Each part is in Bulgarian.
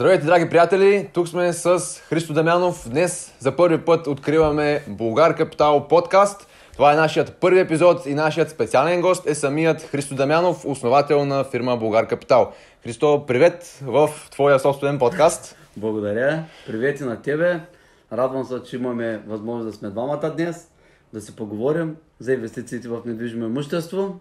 Здравейте, драги приятели! Тук сме с Христо Дамянов. Днес за първи път откриваме Болгар Капитал подкаст. Това е нашият първи епизод и нашият специален гост е самият Христо Дамянов, основател на фирма Болгар Капитал. Христо, привет в твоя собствен подкаст. Благодаря. Привет и на тебе. Радвам се, че имаме възможност да сме двамата днес, да си поговорим за инвестициите в недвижимо имущество.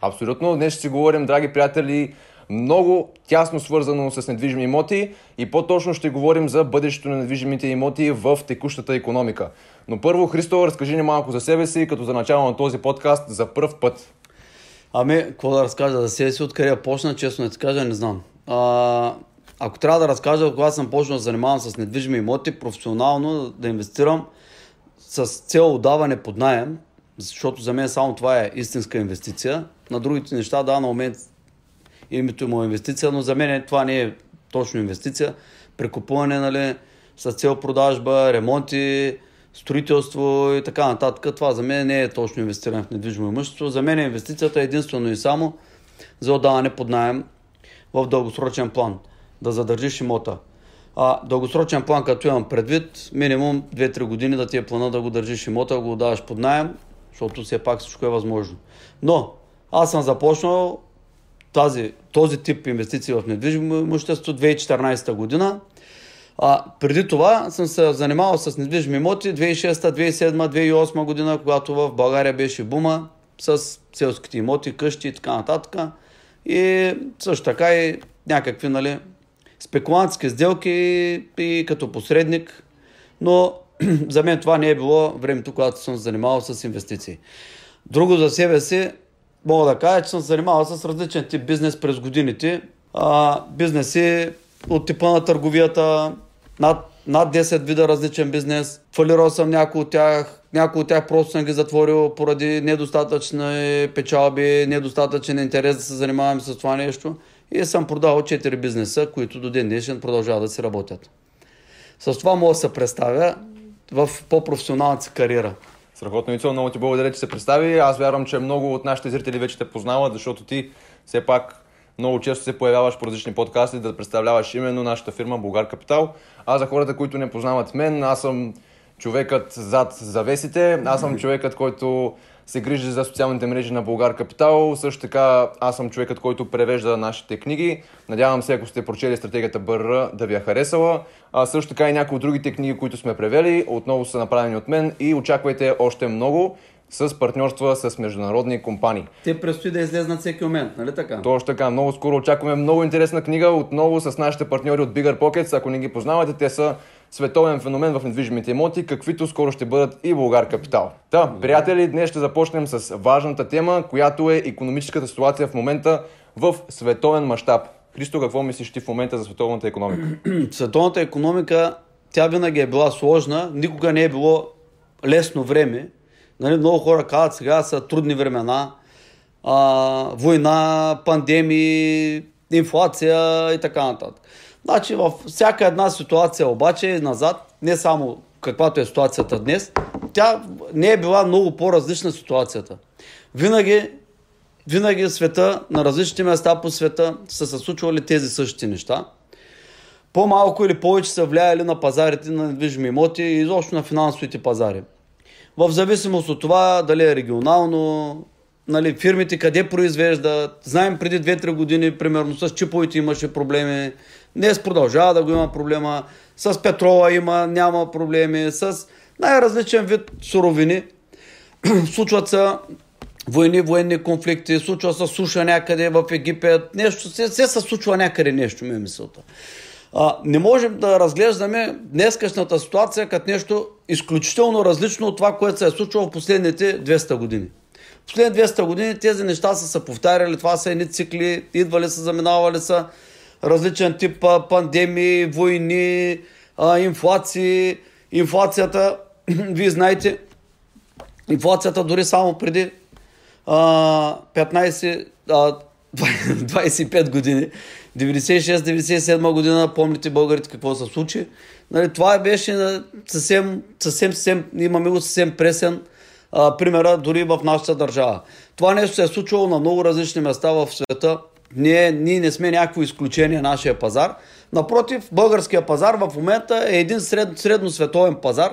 Абсолютно. Днес ще си говорим, драги приятели, много тясно свързано с недвижими имоти и по-точно ще говорим за бъдещето на недвижимите имоти в текущата икономика. Но първо, Христо, разкажи ни малко за себе си, като за начало на този подкаст за пръв път. Какво да разкажа за себе си, откъде я почна, честно да ти кажа, не знам. Ако трябва да разкажа, когато съм почнал да занимавам с недвижими имоти, професионално да инвестирам с цел отдаване под наем, защото за мен само това е истинска инвестиция. На другите неща, да, на момент името му е инвестиция, но за мен това не е точно инвестиция. Прекупуване, нали, с цел продажба, ремонти, строителство и така нататък. Това за мен не е точно инвестиране в недвижимо имущество. За мен инвестицията е единствено и само за отдаване под наем в дългосрочен план. Да задържиш имота. Дългосрочен план, като имам предвид, минимум 2-3 години да ти е плана да го държиш имота, да го отдаваш под наем, защото все пак всичко е възможно. Но аз съм започнал този тип инвестиции в недвижимо имущество 2014 година. Преди това съм се занимавал с недвижими имоти 2006, 2007, 2008 година, когато в България беше бума с селските имоти, къщи и така нататък. И също така и някакви, нали, спекулантски сделки и като посредник. Но за мен това не е било времето, когато съм се занимавал с инвестиции. Друго за себе си, мога да кажа, че съм се занимавал с различен тип бизнес през годините. Бизнеси от типа на търговията, над 10 вида различен бизнес. Фалирал съм някои от тях просто съм ги затворил поради недостатъчни печалби, недостатъчен интерес да се занимавам с това нещо. И съм продавал 4 бизнеса, които до ден днешен продължават да си работят. С това мога да се представя в по-професионалната си кариера. Страхотно, Ицо, много ти благодаря, че се представи. Аз вярвам, че много от нашите зрители вече те познават, защото ти все пак много често се появяваш по различни подкасти да представляваш именно нашата фирма Болгар Капитал. А за хората, които не познават мен, аз съм човекът зад завесите. Аз съм човекът, който се грижи за социалните мрежи на Болгар Капитал. Също така аз съм човекът, който превежда нашите книги. Надявам се, ако сте прочели стратегията БРР, да ви я харесала. Също така и някои от другите книги, които сме превели, отново са направени от мен и очаквайте още много с партньорства с международни компании. Те предстои да излезнат всеки момент, нали така? Точно така. Много скоро очакваме много интересна книга отново с нашите партньори от BiggerPockets. Ако не ги познавате, те са световен феномен в недвижимите имоти, каквито скоро ще бъдат и Болгар Капитал. Та, приятели, днес ще започнем с важната тема, която е икономическата ситуация в момента в световен мащаб. Христо, какво мислиш ти в момента за световната икономика? Световната икономика, тя винаги е била сложна, никога не е било лесно време. Нали, много хора казват, сега са трудни времена, война, пандемии, инфлация и така нататък. Значи във всяка една ситуация обаче назад, не само каквато е ситуацията днес, тя не е била много по-различна ситуацията. Винаги света, на различните места по света са се случвали тези същите неща. По-малко или повече са влияли на пазарите на недвижими имоти и изобщо на финансовите пазари. В зависимост от това дали е регионално, нали, фирмите къде произвеждат. Знаем преди 2-3 години, примерно с чиповете имаше проблеми. Днес продължава да го има проблема. С петрола няма проблеми. С най-различен вид суровини. Случват се войни, военни конфликти. Случва се суша някъде в Египет. Нещо. Все се случва някъде нещо, ми е мисълта. Не можем да разглеждаме днескашната ситуация като нещо изключително различно от това, което се е случило в последните 200 години. В последните 200 години тези неща са се повтаряли. Това са едни цикли. Идвали са, заминавали са. Различен тип пандемии, войни, инфлации. Инфлацията, вие знаете, инфлацията дори само преди 25 години, 96-97 година, помните българите какво се случи. Нали, това беше съвсем имаме го съвсем пресен примера дори в нашата държава. Това нещо се е случило на много различни места в света. Ние не сме някакво изключение нашия пазар. Напротив, българския пазар в момента е един средносветовен пазар,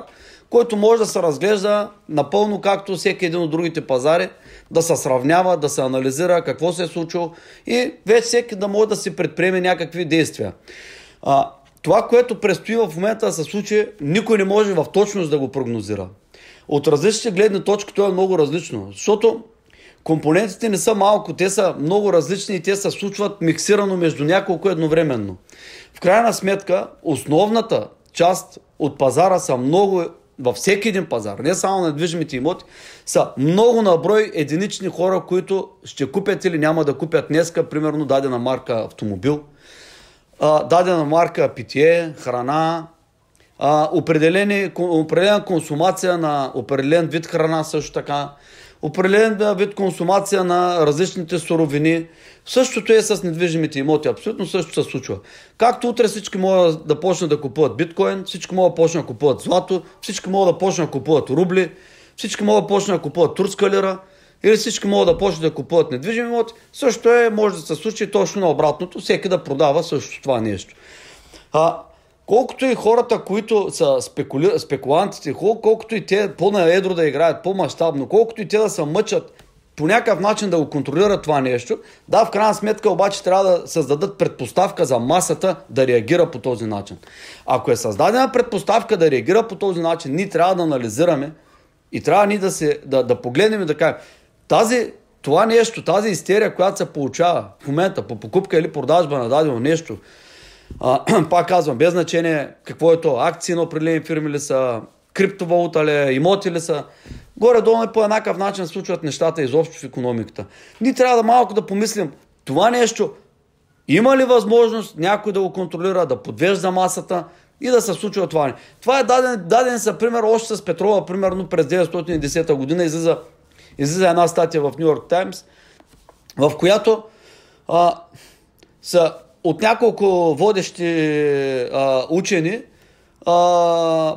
който може да се разглежда напълно както всеки един от другите пазари, да се сравнява, да се анализира какво се е случило и вече всеки да може да си предприеме някакви действия. Това, което предстои в момента да се случи, никой не може в точност да го прогнозира. От различните гледни точки то е много различно, защото компонентите не са малко, те са много различни и те се случват миксирано между няколко едновременно. В крайна сметка, основната част от пазара са много, във всеки един пазар, не само на движимите имоти, са много наброй единични хора, които ще купят или няма да купят днеска, примерно дадена марка автомобил, дадена марка питие, храна, определена консумация на определен вид храна също така, определен вид консумация на различните суровини. Същото е с недвижимите имоти. Абсолютно също се случва. Както утре всички могат да почнат да купуват биткоин, всички могат да почнат да купуват злато, всички могат да почнат да купуват рубли, всички могат да почнат да купуват турска лира или всички могат да почнат да купуват недвижими имоти. Също е, може да се случи точно на обратното, всеки да продава също това нещо. Колкото и хората, които са спекулантите, колкото и те по-наедро да играят, по-мащабно, колкото и те да се мъчат по някакъв начин да го контролират това нещо, да, в крайна сметка обаче трябва да създадат предпоставка за масата да реагира по този начин. Ако е създадена предпоставка да реагира по този начин, ние трябва да анализираме и трябва ние да погледнем и да кажем, това нещо, тази истерия, която се получава в момента по покупка или продажба на дадено нещо, пак казвам, без значение какво е то, акции на определени фирми ли са, криптовалута ли, имоти ли са, горе-долу по еднакъв начин случват нещата изобщо в икономиката. Ние трябва да малко да помислим, това нещо има ли възможност някой да го контролира, да подвежда масата и да се случва това. Това е даден за пример още с петрола, примерно през 1910 година излиза една статия в Ню Йорк Таймс, в която са от няколко водещи учени,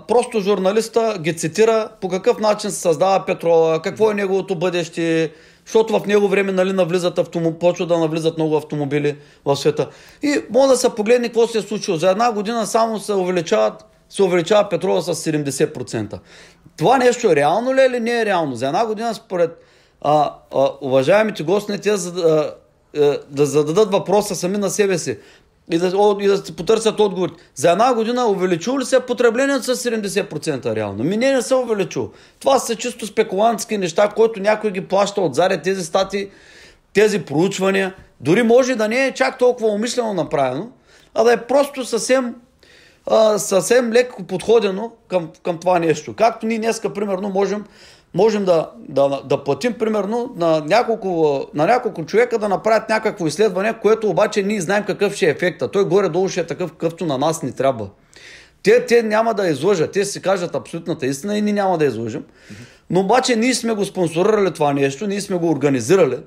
просто журналиста ги цитира по какъв начин се създава петрола, какво е неговото бъдеще, защото в него време почва да навлизат много автомобили в света. И може да се погледне какво се е случило. За една година само се увеличава петрола с 70%. Това нещо е реално ли или не е реално? За една година според уважаемите гости, те да зададат въпроса сами на себе си и да се потърсят отговор. За една година увеличило ли се потреблението с 70% реално? Не се увеличило. Това са чисто спекулантски неща, които някой ги плаща отзади, тези статии, тези проучвания. Дори може да не е чак толкова умишлено направено, а да е просто съвсем леко подходено към това нещо. Както ние днеска, примерно, можем да платим, примерно, на няколко човека да направят някакво изследване, което обаче ние знаем какъв ще е ефекта. Той горе-долу ще е такъв, какъвто на нас ни трябва. Те няма да излъжат, те си кажат абсолютната истина и ние няма да излъжем. Но обаче ние сме го спонсорирали това нещо, ние сме го организирали,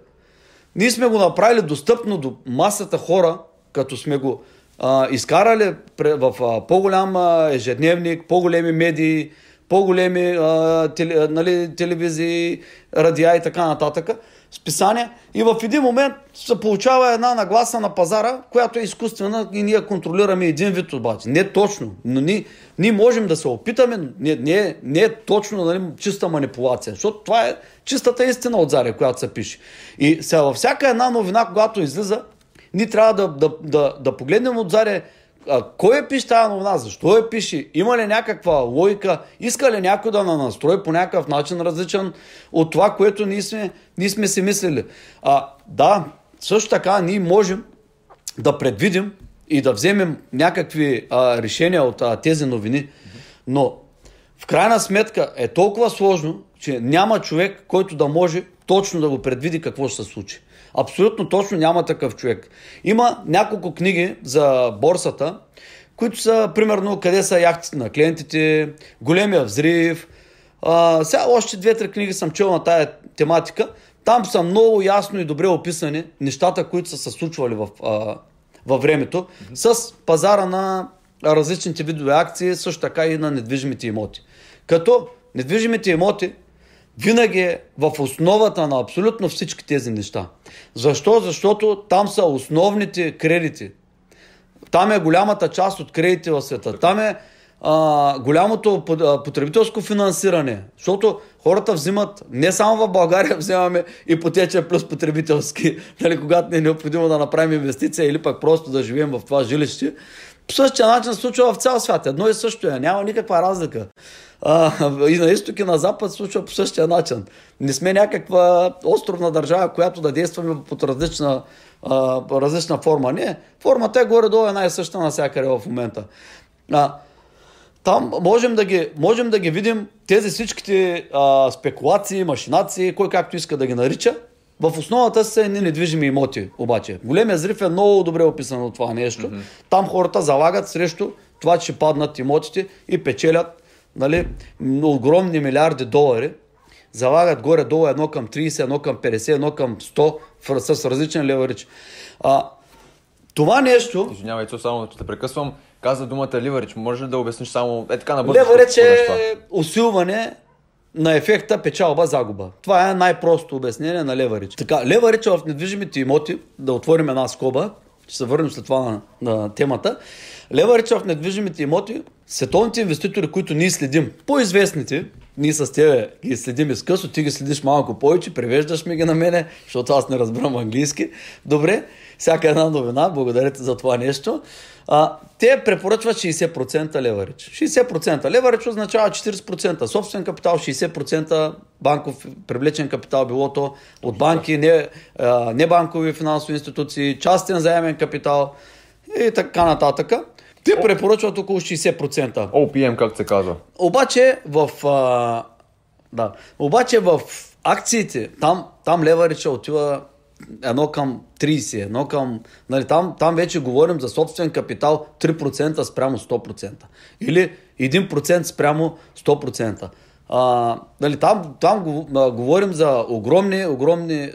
ние сме го направили достъпно до масата хора, като сме го изкарали в по-голям ежедневник, по-големи медии, по-големи телевизии, радиа и така нататък, списания. И в един момент се получава една нагласа на пазара, която е изкуствена и ние контролираме един вид обаче. Не точно, но ние можем да се опитаме, не е точно, нали, чиста манипулация, защото това е чистата истина от заря, която се пише. И сега във всяка една новина, когато излиза, ние трябва да погледнем от заря, кой е пише тази новина? Защо е пише? Има ли някаква логика? Иска ли някой да настрои по някакъв начин различен от това, което ние сме си мислили? Да, също така ние можем да предвидим и да вземем някакви решения от тези новини, но в крайна сметка е толкова сложно, че няма човек, който да може точно да го предвиди какво ще се случи. Абсолютно точно няма такъв човек. Има няколко книги за борсата, които са, примерно, къде са яхтите на клиентите, големия взрив. Сега още 2-3 книги съм чел на тая тематика. Там са много ясно и добре описани нещата, които са се случвали във времето, с пазара на различните видове акции, също така и на недвижимите имоти. Като недвижимите имоти винаги е в основата на абсолютно всички тези неща. Защо? Защото там са основните кредити. Там е голямата част от кредити в света. Там е голямото потребителско финансиране. Защото хората взимат, не само в България вземаме ипотечен плюс потребителски, нали, когато не е необходимо да направим инвестиция или пък просто да живеем в това жилище. По същия начин се случва в цял свят. Едно и също е. Няма никаква разлика. И на изток и на запад се случва по същия начин. Не сме някаква островна държава, която да действаме под различна форма. Не. Формата е горе-долу една и съща навсякъде в момента. Там можем да ги видим тези всичките спекулации, машинации, кой както иска да ги нарича. В основата са едни недвижими имоти, обаче. Големия зрив е много добре описан от това нещо. Mm-hmm. Там хората залагат срещу това, че паднат имотите и печелят, нали, огромни милиарди долари. Залагат горе-долу 1:30, 1:50, 1:100 с различен леверидж. Това нещо... Извинявай, Ицо, само да те прекъсвам. Каза думата ливъридж. Може ли да обясниш само... Ливъридж е усилване на ефекта печалба-загуба. Това е най-просто обяснение на леварич. Така, леварич в недвижимите имоти, да отворим една скоба, ще се върнем след това на темата. Леварич в недвижимите имоти, световните инвеститори, които ние следим, по-известните, ние с тебе ги следим изкъсо, ти ги следиш малко повече, превеждаш ми ги на мене, защото аз не разбирам английски. Добре, всяка една новина, благодаря ти за това нещо. Те препоръчват 60% леварич. 60% леварич означава 40% собствен капитал, 60% банков привлечен капитал, било то от банки, не банкови финансови институции, частен заемен капитал и така нататък. Те препоръчват около 60%. OPM, как се казва. Обаче в акциите, там леварича отива 1:30, 1:... Нали, там вече говорим за собствен капитал 3% спрямо 100%. Или 1% спрямо 100%. Нали, там говорим за огромни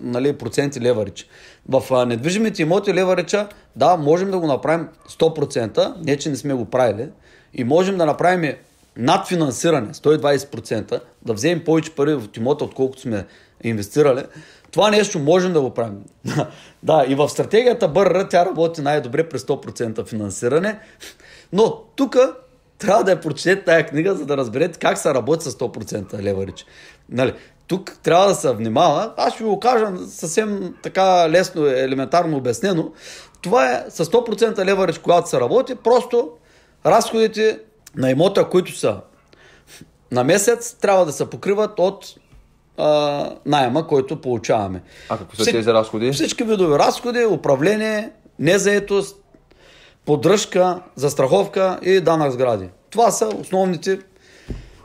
нали, проценти леварич. В недвижимите имоти леварича, да, можем да го направим 100%, не че не сме го правили, и можем да направим надфинансиране 120%, да вземем повече пари в имота, отколкото сме инвестирали. Това нещо можем да го правим. Да, и в стратегията БРР тя работи най-добре при 100% финансиране, но тук трябва да я прочетете тая книга, за да разберете как се работи с 100% леварич. Нали, тук трябва да се внимава. Аз ще ви го кажа съвсем така лесно, елементарно обяснено. Това е с 100% леварич, когато се работи, просто разходите на имота, които са на месец, трябва да се покриват от наема, който получаваме. А какво са тези разходи? Всички видови разходи, управление, незаетост, поддръжка, застраховка и данък сгради. Това са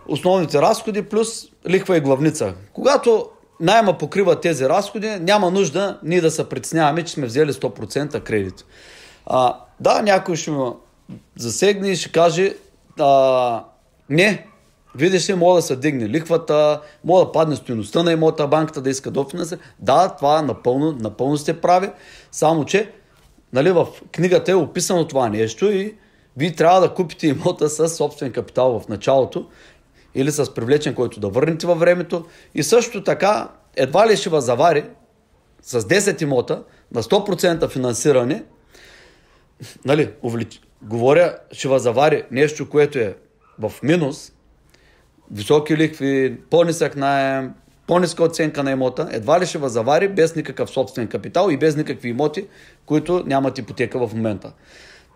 основните разходи плюс лихва и главница. Когато наема покрива тези разходи, няма нужда ние да се притесняваме, че сме взели 100% кредит. Да, някой ще ме засегне и ще каже не, видиш ли, мога да се дигне лихвата, мога да падне стойността на имота, банката да иска дофинансиране. Да, това напълно сте прави, само че нали, в книгата е описано това нещо и вие трябва да купите имота с собствен капитал в началото или с привлечен, който да върнете във времето. И също така, едва ли ще ви завари с 10 имота на 100% финансиране, нали, говоря, ще ви завари нещо, което е в минус, високи лихви, по-нисък наем, по-ниска оценка на имота, едва ли ще ви завари без никакъв собствен капитал и без никакви имоти, които нямат ипотека в момента.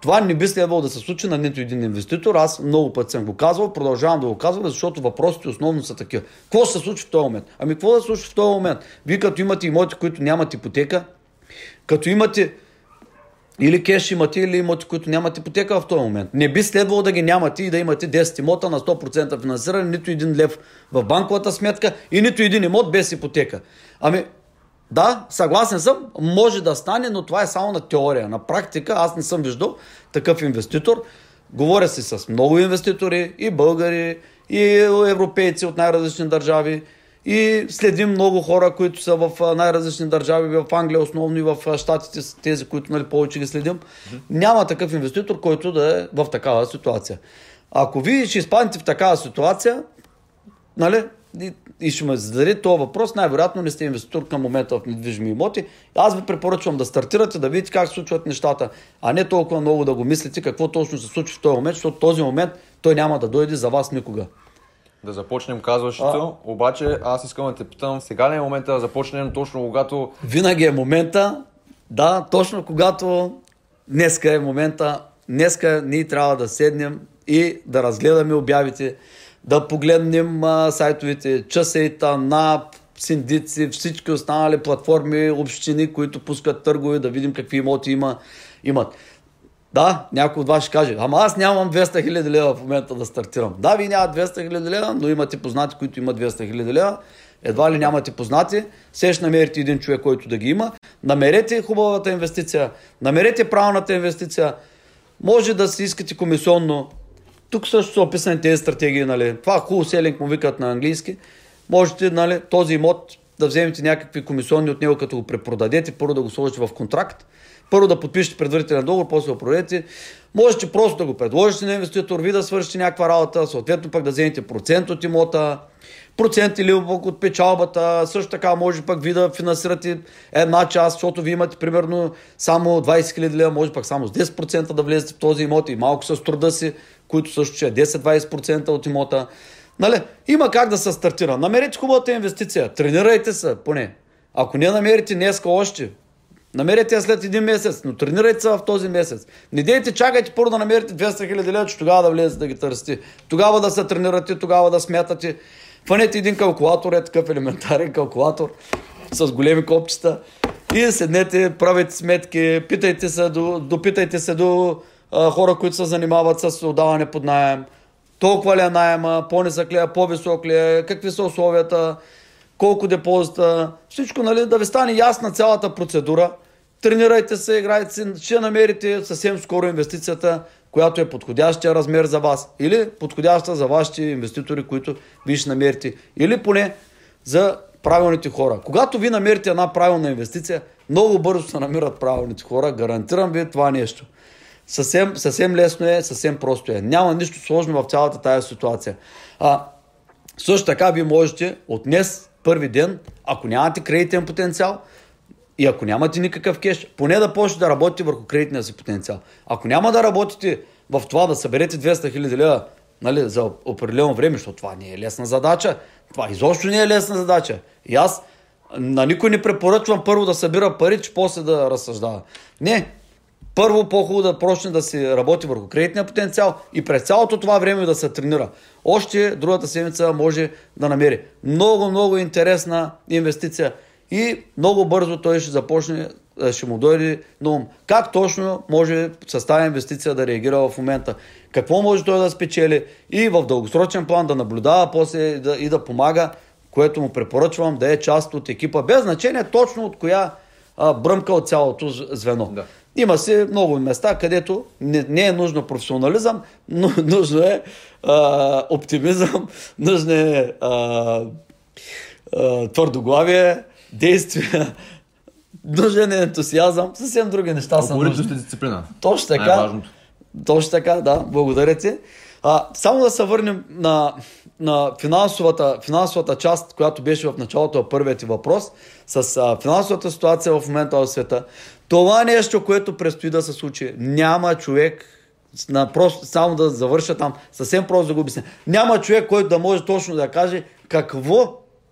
Това не би следвало да се случи на нито един инвеститор. Аз много път съм го казвал, продължавам да го казвам, защото въпросите основно са такива. Какво се случи в този момент? Ами какво да се случи в този момент? Вие като имате имоти, които нямат ипотека, като имате или кеш имате, или имоти, които нямат ипотека в този момент. Не би следвало да ги нямате и да имате 10 имота на 100% финансиране, нито един лев в банковата сметка и нито един имот без ипотека. Ами, да, съгласен съм, може да стане, но това е само на теория. На практика аз не съм виждал такъв инвеститор. Говоря си с много инвеститори, и българи, и европейци от най-различни държави. И следим много хора, които са в най-различни държави, в Англия основно и в щатите, тези, които нали, повече ги следим. Няма такъв инвеститор, който да е в такава ситуация. Ако вие ще изпаднете в такава ситуация, нали, и ще ме зададе този въпрос, най-вероятно не сте инвеститор към момента в недвижими имоти. Аз ви препоръчвам да стартирате, да видите как се случват нещата, а не толкова много да го мислите какво точно се случва в този момент, защото този момент той няма да дойде за вас никога. Да започнем казващото, обаче аз искам да те питам, сега ли е момента да започнем точно когато... Винаги е момента, да, точно когато днеска е момента, днеска ние трябва да седнем и да разгледаме обявите, да погледнем сайтовете, часейта, НАП, синдици, всички останали платформи, общини, които пускат търгове, да видим какви имоти имат. Да, някой от вас ще каже, ама аз нямам 200 хиляди лева в момента да стартирам. Да, ви нямате 200 хиляди лева, но имате познати, които имат 200 хиляди лева. Едва ли нямате познати, сега ще намерите един човек, който да ги има. Намерете хубавата инвестиция, намерете правилната инвестиция. Може да си искате комисионно. Тук също са описани тези стратегии, нали? Това wholesaling му викат на английски. Можете, нали, този имот да вземете някакви комисионни от него, като го препродадете, първо да го сложите в контракт, първо да подпишете предварителен договор, после го продадете. Можете просто да го предложите на инвеститор, ви да свършите някаква работа, съответно пък да вземете процент от имота, процент или от печалбата, също така може пък ви да финансирате една част, защото ви имате примерно само 20 хиляди лева, може пък само с 10% да влезете в този имот и малко с труда си, които също ще е 10-20% от имота. Нали? Има как да се стартира. Намерете хубавата инвестиция, тренирайте се поне. Ако не намерите днеска още, намерете я след един месец, но тренирайте се в този месец. Не дейте, чакайте първо да намерите 200 хиляди лева, че тогава да влезете да ги търсите. Тогава да се тренирате, тогава да смятате. Фанете един калкулатор, е такъв елементарен калкулатор с големи копчета и седнете, правете сметки, допитайте се до хора, които се занимават с отдаване под наем. Толкова ли е наема, по-нисък ли е, по-висок ли е, какви са условията, колко депозита, всичко, нали, да ви стане ясна цялата процедура. Тренирайте се, играйте се, ще намерите съвсем скоро инвестицията, която е подходящия размер за вас или подходяща за вашите инвеститори, които ви ще намерите, или поне за правилните хора. Когато ви намерите една правилна инвестиция, много бързо се намират правилните хора, гарантирам ви това нещо. Съвсем лесно е, съвсем просто е. Няма нищо сложно в цялата тая ситуация. Също така ви можете от днес, първи ден, ако нямате кредитен потенциал и ако нямате никакъв кеш, поне да почнете да работите върху кредитния си потенциал. Ако няма да работите в това да съберете 200 хиляди лева, нали, за определено време, защото това не е лесна задача, това изобщо не е лесна задача. И аз на никой не препоръчвам първо да събира пари, че после да разсъждава. Не. Първо по-хубаво да почне да си работи върху кредитния потенциал и през цялото това време да се тренира. Още другата седмица може да намери много интересна инвестиция и много бързо той ще започне, ще му дойде на ум. Как точно може с тази инвестиция да реагира в момента? Какво може той да спечели и в дългосрочен план да наблюдава после и да помага, което му препоръчвам да е част от екипа, без значение точно от коя бръмка от цялото звено. Да. Има си много места, където не е нужно професионализъм, но нужно е оптимизъм, нужно е твърдоглавие, действия, нужен е ентусиазъм, съвсем други неща са нужни. Оборитваща дисциплина. Точно така, да, благодаря ти. Само да се върнем на финансовата част, която беше в началото на първият ти въпрос, с финансовата ситуация в момента в света. Това нещо, което предстои да се случи, няма човек, само да завърша там, съвсем просто да го обясня, няма човек, който да може точно да каже какво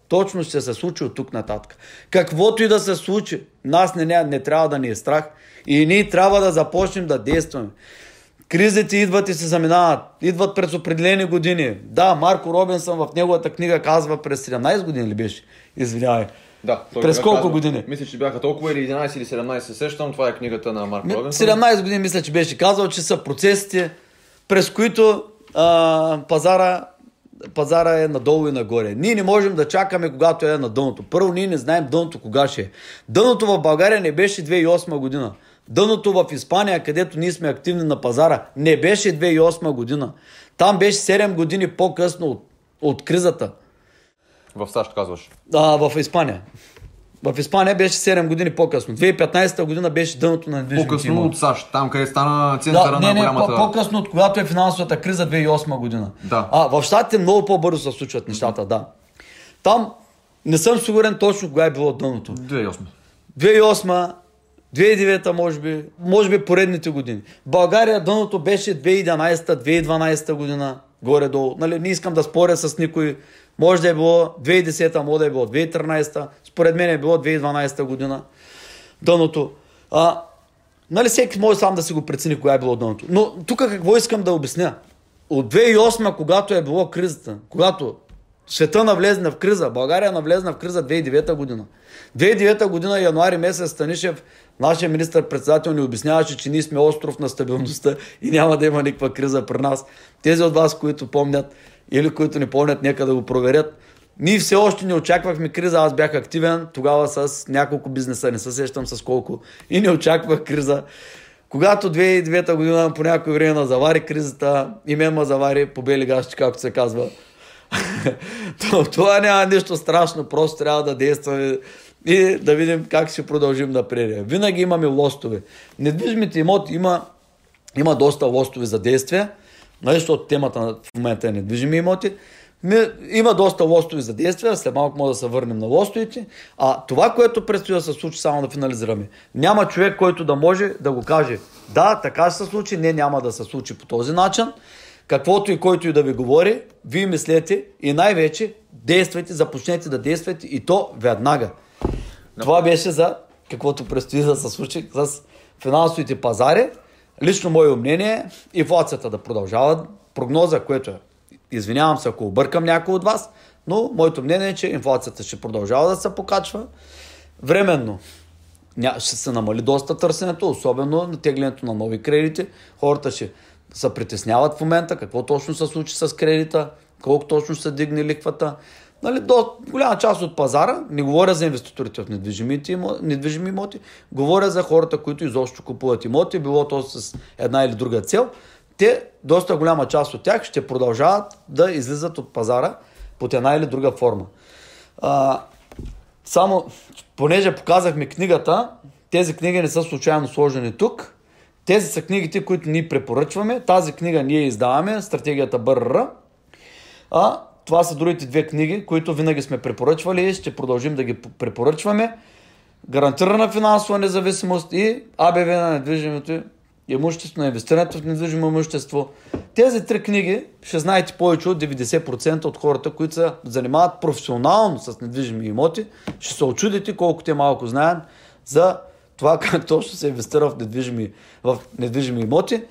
точно ще се случи от тук нататък. Каквото и да се случи, нас не трябва да ни е страх и ние трябва да започнем да действаме. Кризите идват и се заминават. Идват през определени години. Да, Марко Робинсън в неговата книга казва през 17 години ли беше? Извинявай. Да, през колко години? Мисля, че бяха толкова или 11 или 17 се сещам. Това е книгата на Марко Робинсън. 17 години мисля, че беше казал, че са процесите, през които пазара е надолу и нагоре. Ние не можем да чакаме когато е на дъното. Първо, ние не знаем дъното кога ще е. Дъното в България не беше 2008 година. Дъното в Испания, където ние сме активни на пазара, не беше 2008 година. Там беше 7 години по-късно от кризата. В САЩ казваш? В Испания. В Испания беше 7 години по-късно. 2015 година беше дъното на недвижимите имоти. По-късно от САЩ, там къде стана центъра на голямата... по-късно от когато е финансовата криза 2008 година. Да. В щатите много по-бързо се случват нещата, да. Там не съм сигурен точно кога е било дъното. 2008, 2009 може би, може би поредните години. България дъното беше 2011-2012 година, горе-долу. Нали, не искам да споря с никой. Може да е било 2010, може да е било 2013, според мен е било 2012 година дъното. Нали, всеки може сам да си го прецени кога е било дъното. Но тук какво искам да обясня? От 2008, когато е било кризата, когато света навлезна в криза, България навлезна в криза 2009 година. 2009 година, януари месец, Станишев, нашия министър-председател, ни обясняваше, че ние сме остров на стабилността и няма да има никаква криза при нас. Тези от вас, които помнят или които не помнят, нека да го проверят. Ние все още не очаквахме криза, аз бях активен тогава с няколко бизнеса, не се сещам с колко, и не очаквах криза. Когато 2009 година по някое време завари кризата, и мен ма завари по бели гащи, както се казва. Това няма нищо страшно, просто трябва да действаме и да видим как ще продължим напред. Винаги имаме лостове. Недвижимите имоти има доста лостове за действия, защото темата в момента е недвижими имоти. Има доста лостови за действия, след малко може да се върнем на лостовите. А това, което предстои да се случи, само да финализираме. Няма човек, който да може да го каже да, така ще се случи, не, няма да се случи по този начин. Каквото и който и да ви говори, вие мислете и най-вече действайте, започнете да действате и то веднага. Това беше за каквото предстои да се случи с финансовите пазари. Лично мое мнение е инфлацията да продължава, прогноза, което е. Извинявам се, ако объркам някой от вас, но моето мнение е, че инфлацията ще продължава да се покачва. Временно ще се намали доста търсенето, особено на теглянето на нови кредити. Хората ще се притесняват в момента, какво точно се случи с кредита, колко точно се дигне ликвата. Нали, до голяма част от пазара, не говоря за инвеститорите в недвижими имоти, говоря за хората, които изобщо купуват имоти, било то с една или друга цел. Те, доста голяма част от тях, ще продължават да излизат от пазара под една или друга форма. Само, понеже показахме книгата, тези книги не са случайно сложени тук. Тези са книгите, които ние препоръчваме. Тази книга ние издаваме, Стратегията БРР. Това са другите две книги, които винаги сме препоръчвали и ще продължим да ги препоръчваме. Гарантирана финансова независимост и АБВ на недвижимото имущество, на инвестирането в недвижимо имущество. Тези три книги ще знаете повече от 90% от хората, които се занимават професионално с недвижими имоти. Ще се очудите колко те малко знаят за това как точно се инвестира в недвижими имоти.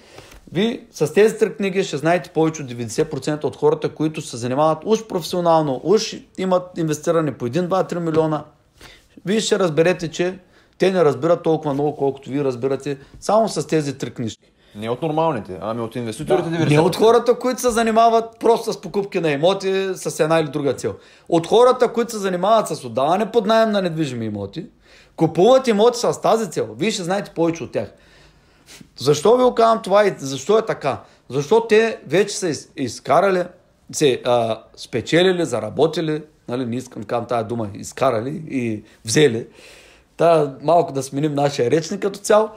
Ви с тези три книги ще знаете повече от 90% от хората, които се занимават уж професионално, уж имат инвестиране по 1-2-3 милиона. Вие ще разберете, че те не разбират толкова много, колкото вие разбирате само с тези три книжки. Не от нормалните, ами от инвеститорите. Да, не от хората, които се занимават просто с покупки на имоти с една или друга цел. От хората, които се занимават с отдаване под наем на недвижими имоти, купуват имоти с тази цел. Вие ще знаете повече от тях. Защо ви казвам това и защо е така? Защо те вече са изкарали, се спечелили, заработили, нали, не искам да казвам тая дума, изкарали и взели. Та, малко да сменим нашия речник като цяло.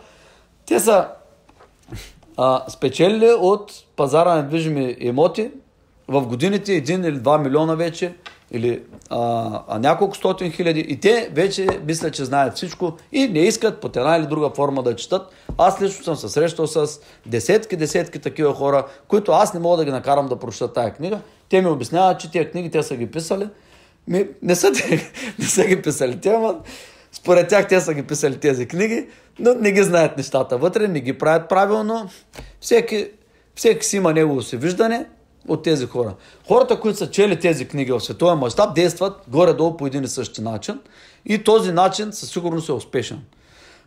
Те са спечелили от пазара на недвижими имоти в годините 1 или 2 милиона вече, или няколко стотин хиляди, и те вече мислят, че знаят всичко и не искат под една или друга форма да четат. Аз лично съм се срещал с десетки такива хора, които аз не мога да ги накарам да прочитат тая книга. Те ми обясняват, че тия книги те са ги писали. Не са ги писали те, ама според тях те са ги писали тези книги, но не ги знаят нещата вътре, не ги правят правилно. Всеки си има негово си виждане от тези хора. Хората, които са чели тези книги в световен мащаб, действат горе-долу по един и същи начин и този начин със сигурност е успешен.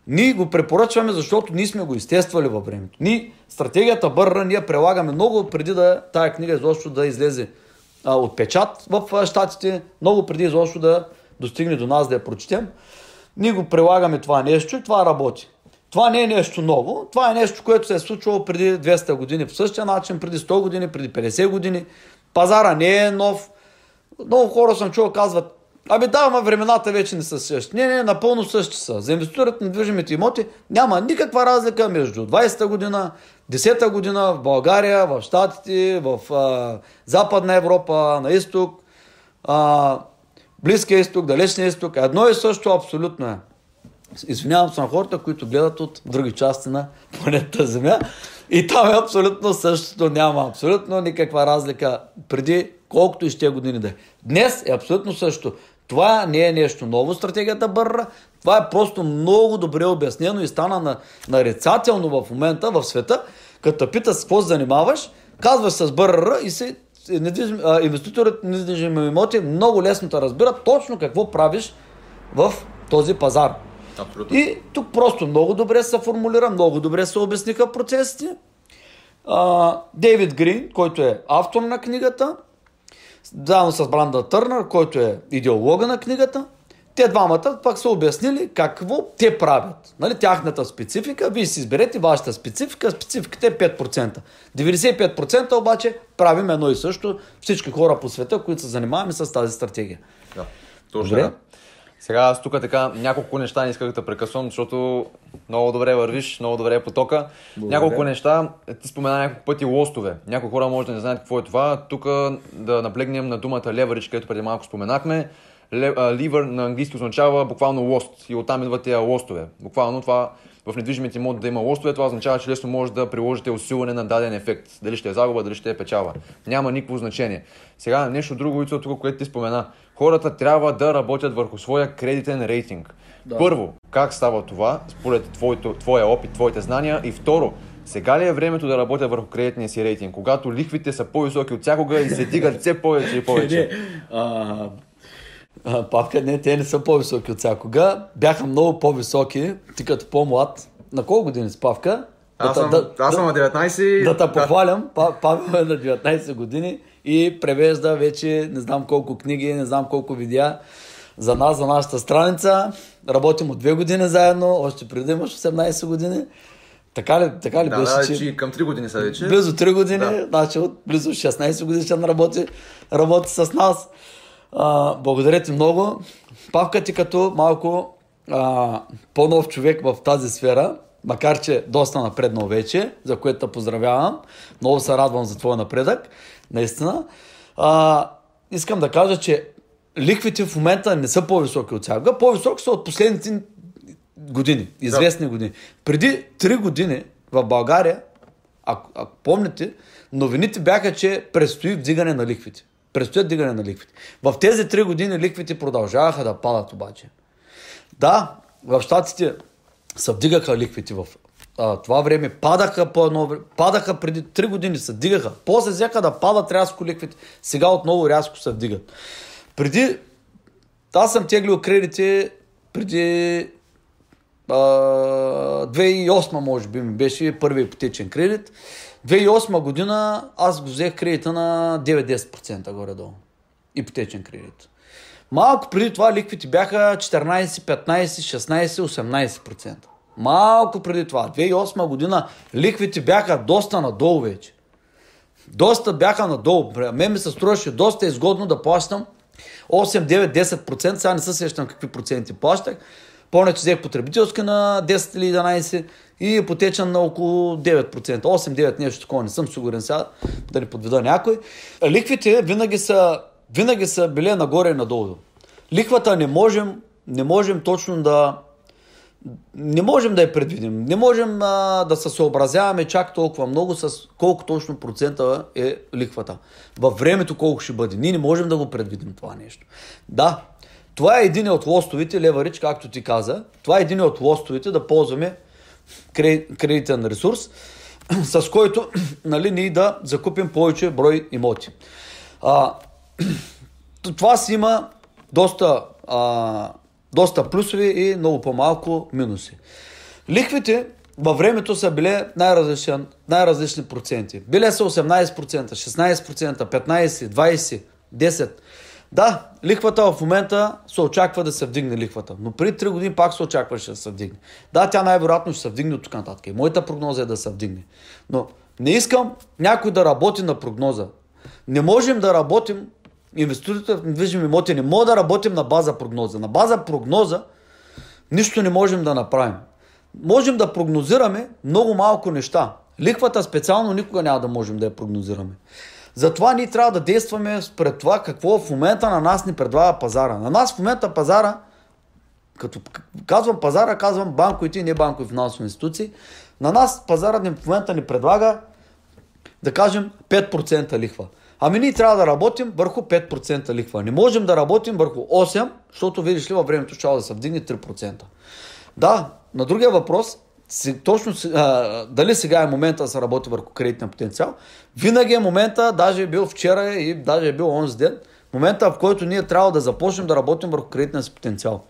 Ние го препоръчваме, защото ние сме го изтествали във времето. Ние стратегията БРР ние прилагаме много преди да тая книга изобщо да излезе от печат в щатите, много преди изобщо да достигне до нас да я прочетем. Ние го прилагаме това нещо и това работи. Това не е нещо ново, това е нещо, което се е случвало преди 200 години по същия начин, преди 100 години, преди 50 години. Пазара не е нов. Много хора съм чувал, казват, ама времената вече не са същи. Не, напълно същи са. За инвеститорите на недвижимите имоти няма никаква разлика между 20-та година, 10-та година в България, в Щатите, в Западна Европа, на изток. Близкия изток, далечния изток, едно и също абсолютно е. Извинявам се на хората, които гледат от други части на планетата Земя. И там е абсолютно същото. Няма абсолютно никаква разлика преди колкото и ще години да е. Днес е абсолютно същото. Това не е нещо ново, стратегията Бърра. Това е просто много добре обяснено и стана нарицателно в момента в света. Като питаш с какво се занимаваш, казваш с Бърра и се инвеститорите на недвижими имоти много лесно да разбират точно какво правиш в този пазар. Абсолютно. И тук просто много добре се формулира, много добре се обясниха процесите. Дейвид Грин, който е автор на книгата, заедно с Бранда Търнър, който е идеолога на книгата, те двамата пак са обяснили какво те правят. Нали, тяхната специфика, вие си изберете вашата специфика, спецификата е 5%. 95% обаче правим едно и също всички хора по света, които се занимаваме с тази стратегия. Да, точно да. Сега аз тук така няколко неща не исках да прекъсвам, защото много добре вървиш, много добре е потока. Благодаря. Няколко неща, ти спомена няколко пъти лостове. Някои хора може да не знаят какво е това. Тук да наблегнем на думата leverage, където преди малко споменахме. Ливър на английски означава буквално лост и оттам идват тези лостове. Буквално това в недвижимите имоти да има лостове, това означава, че лесно може да приложите усилване на даден ефект. Дали ще е загуба, дали ще е печалба. Няма никакво значение. Сега нещо друго, тук, което ти спомена. Хората трябва да работят върху своя кредитен рейтинг. Да. Първо, как става това според твоя опит, твоите знания и второ, сега ли е времето да работя върху кредитния си рейтинг, когато лихвите са по-високи от всякога и се дигат все повече и повече? Папка, не, те не са по-високи от всякога. Бяха много по-високи, ти като по-млад. На колко години си, Павка? Аз съм на 19. Да те похвалям, Павел е на 19 години и превежда вече не знам колко книги, не знам колко видеа за нас, за нашата страница. Работим от 2 години заедно, още преди имаш 18 години. Така ли да, беше, че към 3 години са вече? Близо 3 години, да. Значи от близо 16 години ще работи с нас. Благодаря ти много. Павка, ти като малко по-нов човек в тази сфера, макар че доста напреднал вече, за което те поздравявам. Много се радвам за твой напредък, наистина. Искам да кажа, че лихвите в момента не са по-високи от сега. По-високи са от последните години, известни години. Преди 3 години в България, ако помните, новините бяха, че предстои вдигане на лихвите. Предстоят дигане на ликвите. В тези 3 години ликвите продължаваха да падат обаче. Да, в щатите се вдигаха ликвите в това време, падаха преди 3 години, се вдигаха. После взеха да падат рязко ликвите. Сега отново рязко се вдигат. Аз съм теглил кредити преди 2008 може би ми беше първи ипотечен кредит. 2008 година аз го взех кредита на 9-10% горе-долу. Ипотечен кредит. Малко преди това ликвите бяха 14, 15, 16, 18%. Малко преди това. 2008 година ликвите бяха доста надолу вече. Доста бяха надолу. Мен ми се струваше доста изгодно да плащам 8, 9, 10%. Сега не се сещам какви проценти плащах. Помня, че взех потребителска на 10 или 11 и ипотечен на около 9%. 8-9 нещо такова, не съм сигурен сега, да не подведа някой. Ликвите винаги са били нагоре и надолу. Ликвата не можем точно да... Не можем да я предвидим. Не можем да се съобразяваме чак толкова много с колко точно процента е ликвата. Във времето колко ще бъде. Ние не можем да го предвидим това нещо. Да, това е един от лостовите, леварич, както ти каза. Това е един от лостовите да ползваме кредитен ресурс, с който нали, ние да закупим повече брой имоти. Това си има доста плюсови и много по-малко минуси. Лихвите във времето са били най-различни проценти. Биле са 18%, 16%, 15%, 20%, 10%. Да, лихвата в момента се очаква да се вдигне лихвата, но преди 3 години пак се очакваше да се вдигне. Да, тя най-вероятно ще се вдигне от тук нататък. И моята прогноза е да се вдигне. Но не искам някой да работи на прогноза. Не можем да работим, инвеститорите в недвижими имоти не може да работим на база прогноза. На база прогноза нищо не можем да направим. Можем да прогнозираме много малко неща. Лихвата специално никога няма да можем да я прогнозираме. Затова ние трябва да действаме според това какво в момента на нас ни предлага пазара. На нас в момента пазара, като казвам пазара, казвам банковите и не банкови финансови институции, на нас пазарът в момента ни предлага, да кажем, 5% лихва. Ами ние трябва да работим върху 5% лихва. Не можем да работим върху 8%, защото видиш ли във времето ще да се вдигне 3%. Да, на другия въпрос, точно дали сега е момента да се работи върху кредитния потенциал, винаги е момента, даже е бил вчера и даже е бил онзи ден, момента в който ние трябва да започнем да работим върху кредитния си потенциал.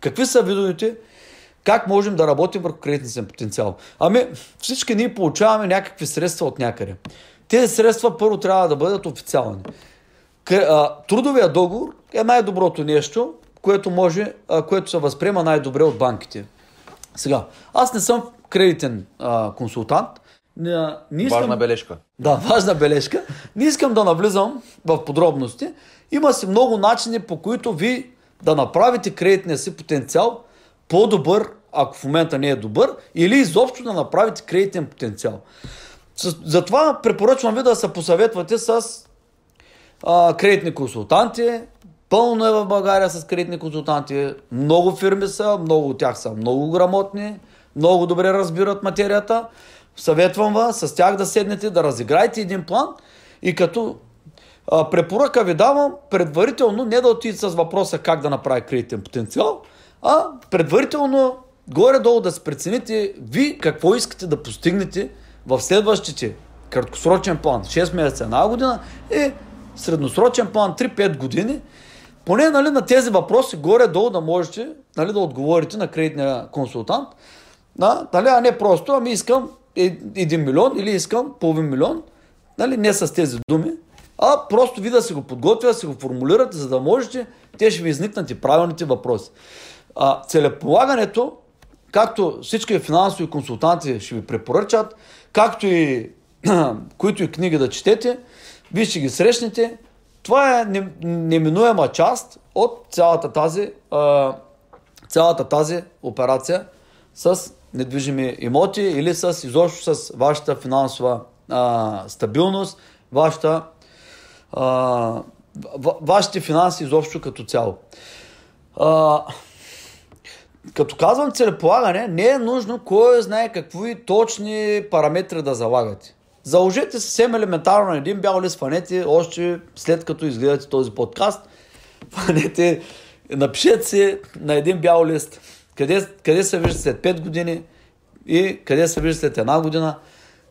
Какви са видовете? Как можем да работим върху кредитния си потенциал? Ами всички ние получаваме някакви средства от някъде. Тези средства първо трябва да бъдат официални. Трудовия договор е най-доброто нещо, което се възприема най-добре от банките. Сега, аз не съм кредитен консултант. Важна бележка. Да, важна бележка. Не искам да навлизам в подробности. Има си много начини, по които ви да направите кредитния си потенциал по-добър, ако в момента не е добър, или изобщо да направите кредитен потенциал. Затова препоръчвам ви да се посъветвате с кредитни консултанти. Пълно е в България с кредитни консултанти. Много фирми са, много от тях са много грамотни, много добре разбират материята. Съветвам вас с тях да седнете, да разиграете един план и като препоръка ви давам предварително не да отидете с въпроса как да направи кредитен потенциал, а предварително горе-долу да се прецените ви какво искате да постигнете в следващите краткосрочен план 6 месеца, една година и средносрочен план 3-5 години. Поне на тези въпроси горе-долу да можете да отговорите на кредитния консултант. А не просто, ами искам 1 милион или искам половин милион. Не с тези думи. А просто ви да се го подготвя, да се го формулирате, за да можете, те ще ви изникнат и правилните въпроси. Целеполагането, както всички финансови консултанти ще ви препоръчат, както и които и книги да четете, вие ще ги срещнете. Това е неминуема част от цялата тази операция с недвижими имоти или с изобщо с вашата финансова стабилност, вашите финанси изобщо като цяло. Като казвам целеполагане, не е нужно кой знае какви точни параметри да залагате. Заложете съвсем елементарно един бял лист, фанете още след като изгледате този подкаст. Напишете си на един бял лист къде се вижда след 5 години и къде се вижда след една година.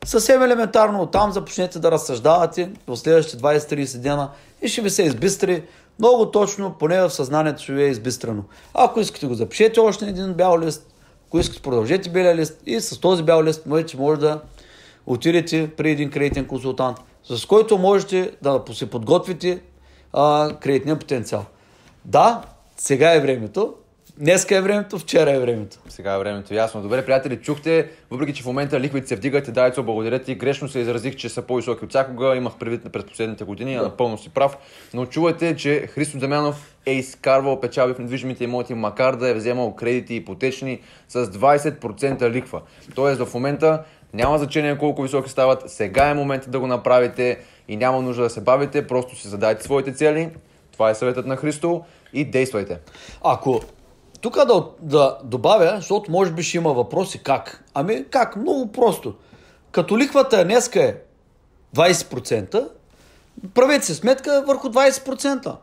Съвсем елементарно оттам започнете да разсъждавате в следващите 20-30 дена и ще ви се избистри. Много точно, поне в съзнанието ще ви е избистрено. Ако искате го запишете още на един бял лист, ако искате продължете белия лист и с този бял лист може да отидете при един кредитен консултант, с който можете да се подготвите кредитния потенциал. Да, сега е времето. Днеска е времето, вчера е времето. Сега е времето, ясно. Добре, приятели, чухте, въпреки че в момента лихвите се вдигат и Дайцо, благодаря ти. Грешно се изразих, че са по-високи от всякога, имах предвид на през последните години, да. Напълно си прав. Но чувате, че Христо Дамянов е изкарвал печалби в недвижимите имоти, макар да е вземал кредити ипотечни с 20% лихва. Тоест в момента няма значение колко високи стават, сега е моментът да го направите и няма нужда да се бавите, просто си задайте своите цели. Това е съветът на Христо и действайте. Ако тук да добавя, защото може би ще има въпроси как. Ами как? Много просто. Като лихвата днеска е 20%, правете се сметка върху 20%.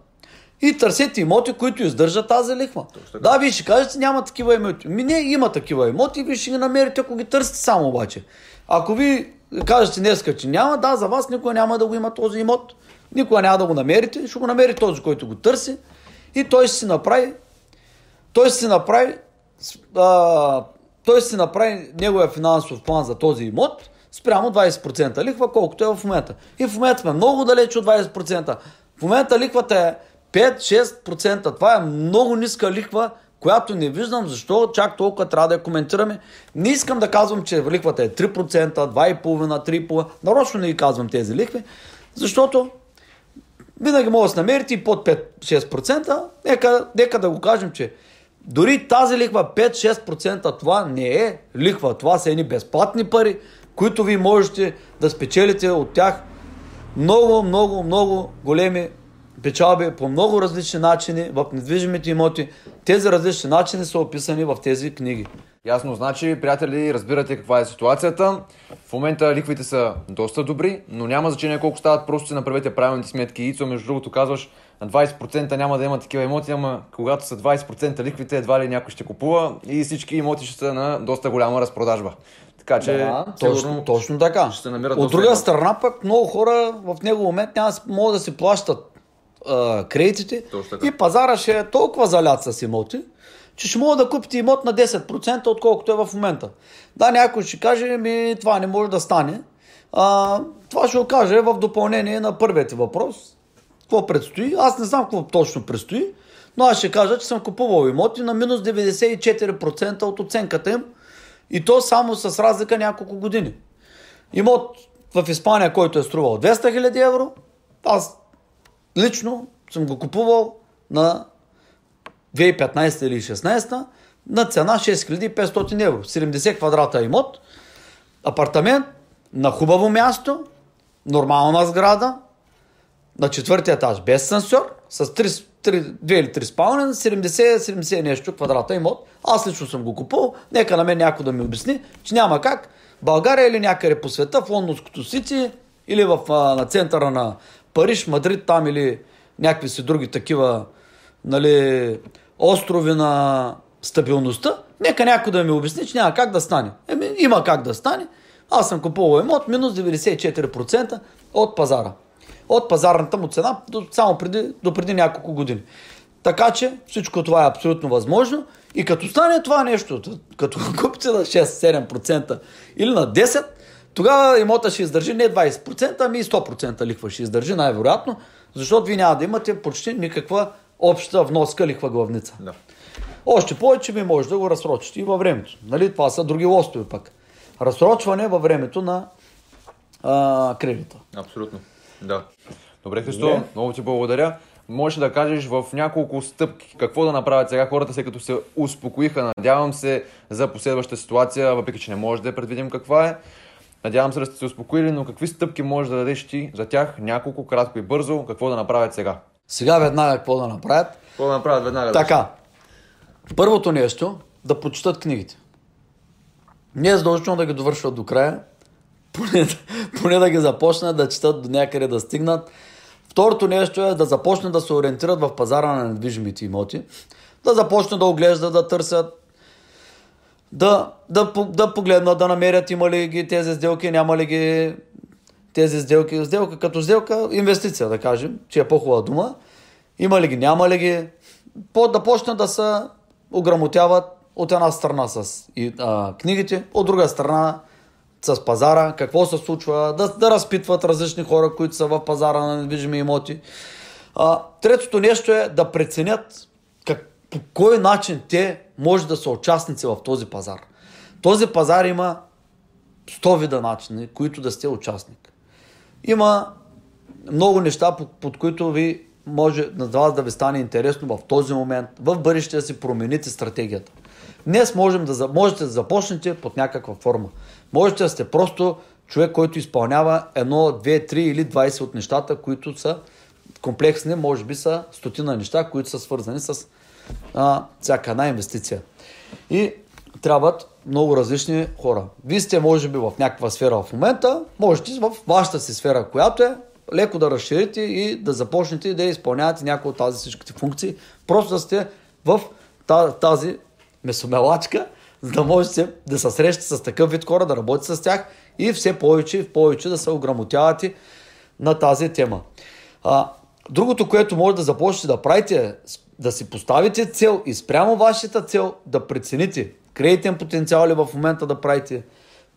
И търсете имоти, които издържат тази лихва. Да, вие ще кажете, няма такива имоти. Не, има такива имоти, вие ще ги намерите, ако ги търсите само обаче. Ако ви кажете днеска, че няма, да, за вас никога няма да го има този имот. Никога няма да го намерите. Ще го намери този, който го търси. И той ще си направи неговия финансов план за този имот спрямо 20% лихва, колкото е в момента. И в момента сме много далеч от 20%. В момента лихвата е 5-6%. Това е много ниска лихва, която не виждам защо чак толкова трябва да я коментираме. Не искам да казвам, че лихвата е 3%, 2,5%, 3,5%. Нарочно не ги казвам тези лихви, защото винаги може да се намерите и под 5-6%. Нека да го кажем, че дори тази лихва 5-6%, това не е лихва, това са едни безплатни пари, които ви можете да спечелите от тях много, много, много големи печалби по много различни начини в недвижимите имоти. Тези различни начини са описани в тези книги. Ясно, значи, приятели, разбирате каква е ситуацията. В момента ликвите са доста добри, но няма значение колко стават, просто си направете правилните сметки. Ицо, между другото, казваш, на 20% няма да има такива имоти, ама когато са 20% ликвите, едва ли някой ще купува и всички имоти ще са на доста голяма разпродажба. Така че, да, точно така. Ще се намерят. От друга страна пък, много хора в него момент няма могат да си плащат кредитите и пазара ще е толкова залят с имоти, че ще мога да купите имот на 10%, отколкото е в момента. Да, някой ще каже, ми това не може да стане. Това ще го кажа в допълнение на първият въпрос. Какво предстои? Аз не знам какво точно предстои, но аз ще кажа, че съм купувал имоти на минус 94% от оценката им и то само с разлика няколко години. Имот в Испания, който е струвал 200 000 евро, аз лично съм го купувал на 2015 или 2016 на цена 6500 евро. 70 квадрата имот, апартамент на хубаво място, нормална сграда, на четвъртия етаж без сенсор, с 2 или 3 спални, 70 нещо квадрата имот. Аз лично съм го купувал, нека на мен някой да ми обясни, че няма как България или някъде по света, в Лондонското Сити или на центъра на Париж, Мадрид там или някакви си други такива, нали, острови на стабилността, нека някой да ми обясни, че няма как да стане. Има как да стане. Аз съм купувал имот минус 94% от пазара. От пазарната му цена само допреди няколко години. Така че всичко това е абсолютно възможно и като стане това нещо, като купите на 6-7% или на 10%, тогава имота ще издържи не 20%, ами и 100% лихва ще издържи най-вероятно, защото ви няма да имате почти никаква обща вноска лихва главница. Да. Още повече ви може да го разсрочите и във времето. Нали? Това са други лостове пък. Разсрочване във времето на кредита. Абсолютно, да. Добре, Христо, много ти благодаря. Можеш да кажеш в няколко стъпки какво да направят сега хората, след като се успокоиха, надявам се, за последваща ситуация, въпреки че не може да я предвидим каква е. Надявам се да сте се успокоили, но какви стъпки можеш да дадеш ти за тях, няколко, кратко и бързо, какво да направят сега? Сега веднага какво да направят? Какво да направят веднага? Така, първото нещо, да прочитат книгите. Не е задължително да ги довършват до края, поне да ги започнат да четат, до някъде да стигнат. Второто нещо е да започнат да се ориентират в пазара на недвижимите имоти, да започнат да оглеждат, да търсят, да погледнат, да намерят има ли ги тези сделки, няма ли ги тези сделки. Сделка като сделка, инвестиция да кажем, че е по-хубава дума. Има ли ги, няма ли ги. Да почнат да се ограмотяват от една страна с книгите, от друга страна с пазара, какво се случва, да разпитват различни хора, които са в пазара на недвижими имоти. Третото нещо е да преценят по кой начин те може да са участници в този пазар. Този пазар има 100 вида начини, които да сте участник. Има много неща, под които ви може на вас да ви стане интересно в този момент, в бъдеще да си промените стратегията. Днес можете да започнете под някаква форма. Можете да сте просто човек, който изпълнява 1, 2, 3 или 20 от нещата, които са комплексни, може би са стотина неща, които са свързани с всяка една инвестиция. И трябват много различни хора. Вие сте може би в някаква сфера в момента, можете в вашата си сфера, която е, леко да разширите и да започнете да изпълнявате някои от тази всичките функции. Просто да сте в тази месомелачка, за да можете да се срещате с такъв вид хора, да работите с тях и все повече и повече да се ограмотявате на тази тема. Другото, което може да започнете да правите, да си поставите цел и спрямо вашата цел да прецените кредитен потенциал ли в момента да правите,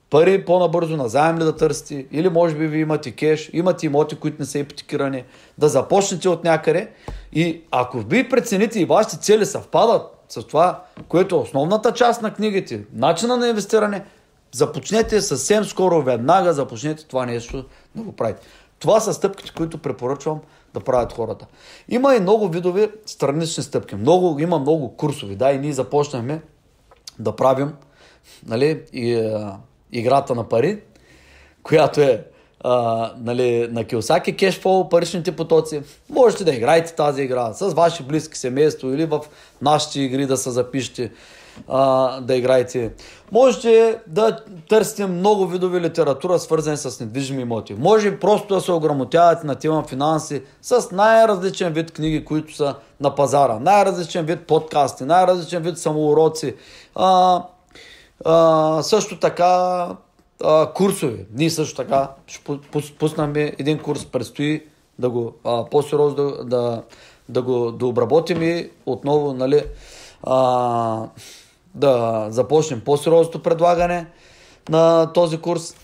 пари по-набързо назаем ли да търсите, или може би ви имате кеш, имате имоти, които не са ипотекирани, да започнете от някъде и ако ви прецените и вашите цели съвпадат с това, което е основната част на книгите, начина на инвестиране, започнете съвсем скоро, веднага започнете това нещо да го правите. Това са стъпките, които препоръчвам да правят хората. Има и много видови странични стъпки. Има много курсови. Да, и ние започнахме да правим, нали, играта на пари, която е нали, на Киосаки кешфол, паричните потоци. Можете да играете тази игра с ваши близки, семейство или в нашите игри да се запишете да играете. Можете да търсите много видови литература, свързани с недвижими имоти. Може просто да се ограмотявате на тема финанси с най-различен вид книги, които са на пазара, най-различен вид подкасти, най-различен вид самоуроци, също така курсове. Ние също така ще пуснем един курс, предстои да го по-сериозно да го дообработим и отново, нали, да започнем по-сериозното предлагане на този курс.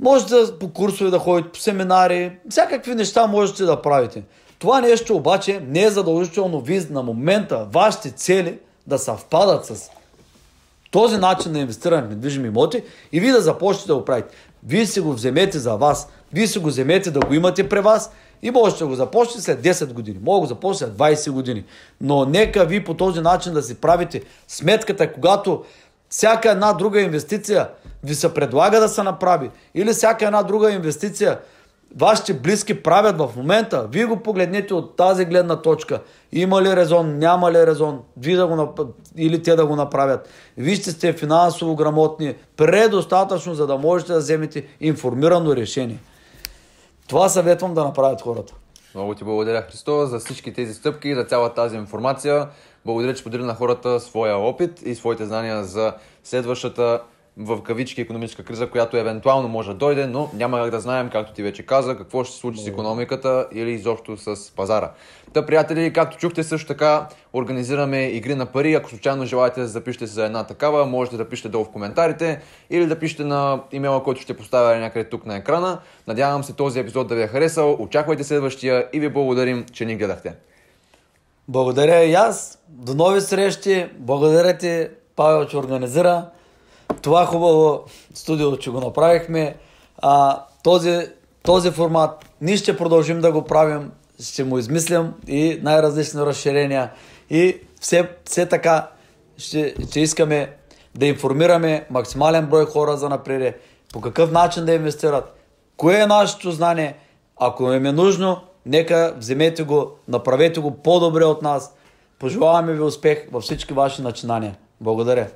Можете да, по курсове да ходите, по семинари, всякакви неща можете да правите. Това нещо обаче не е задължително ви на момента вашите цели да съвпадат с този начин на инвестиране в недвижими имоти и вие да започнете да го правите. Вие си го вземете за вас, вие си го вземете да го имате при вас и можете да го започнете след 10 години, може да го започнете след 20 години. Но нека ви по този начин да си правите сметката, когато всяка една друга инвестиция ви се предлага да се направи или всяка една друга инвестиция вашите близки правят в момента, вие го погледнете от тази гледна точка. Има ли резон, няма ли резон, вие да го, или те да го направят. Вижте, сте финансово грамотни, предостатъчно, за да можете да вземете информирано решение. Това съветвам да направят хората. Много ти благодаря, Христо, за всички тези стъпки, за цялата тази информация. Благодаря, че поделя на хората своя опит и своите знания за следващата в кавички икономическа криза, която евентуално може да дойде, но няма как да знаем, както ти вече каза, какво ще се случи с икономиката или изобщо с пазара. Та, приятели, както чухте, също така организираме игри на пари. Ако случайно желаете да запишете за една такава, можете да пишете долу в коментарите или да пишете на имейла, който ще поставя някъде тук на екрана. Надявам се този епизод да ви е харесал. Очаквайте следващия и ви благодарим, че ни гледахте. Благодаря и аз. До нови срещи. Благодаря ти, Павел, че организира това хубаво студио, че го направихме. Този формат ние ще продължим да го правим, ще му измислям и най-различни разширения и все така ще искаме да информираме максимален брой хора за напреде, по какъв начин да инвестират, кое е нашето знание. Ако им е нужно, нека вземете го, направете го по-добре от нас. Пожелаваме ви успех във всички ваши начинания. Благодаря!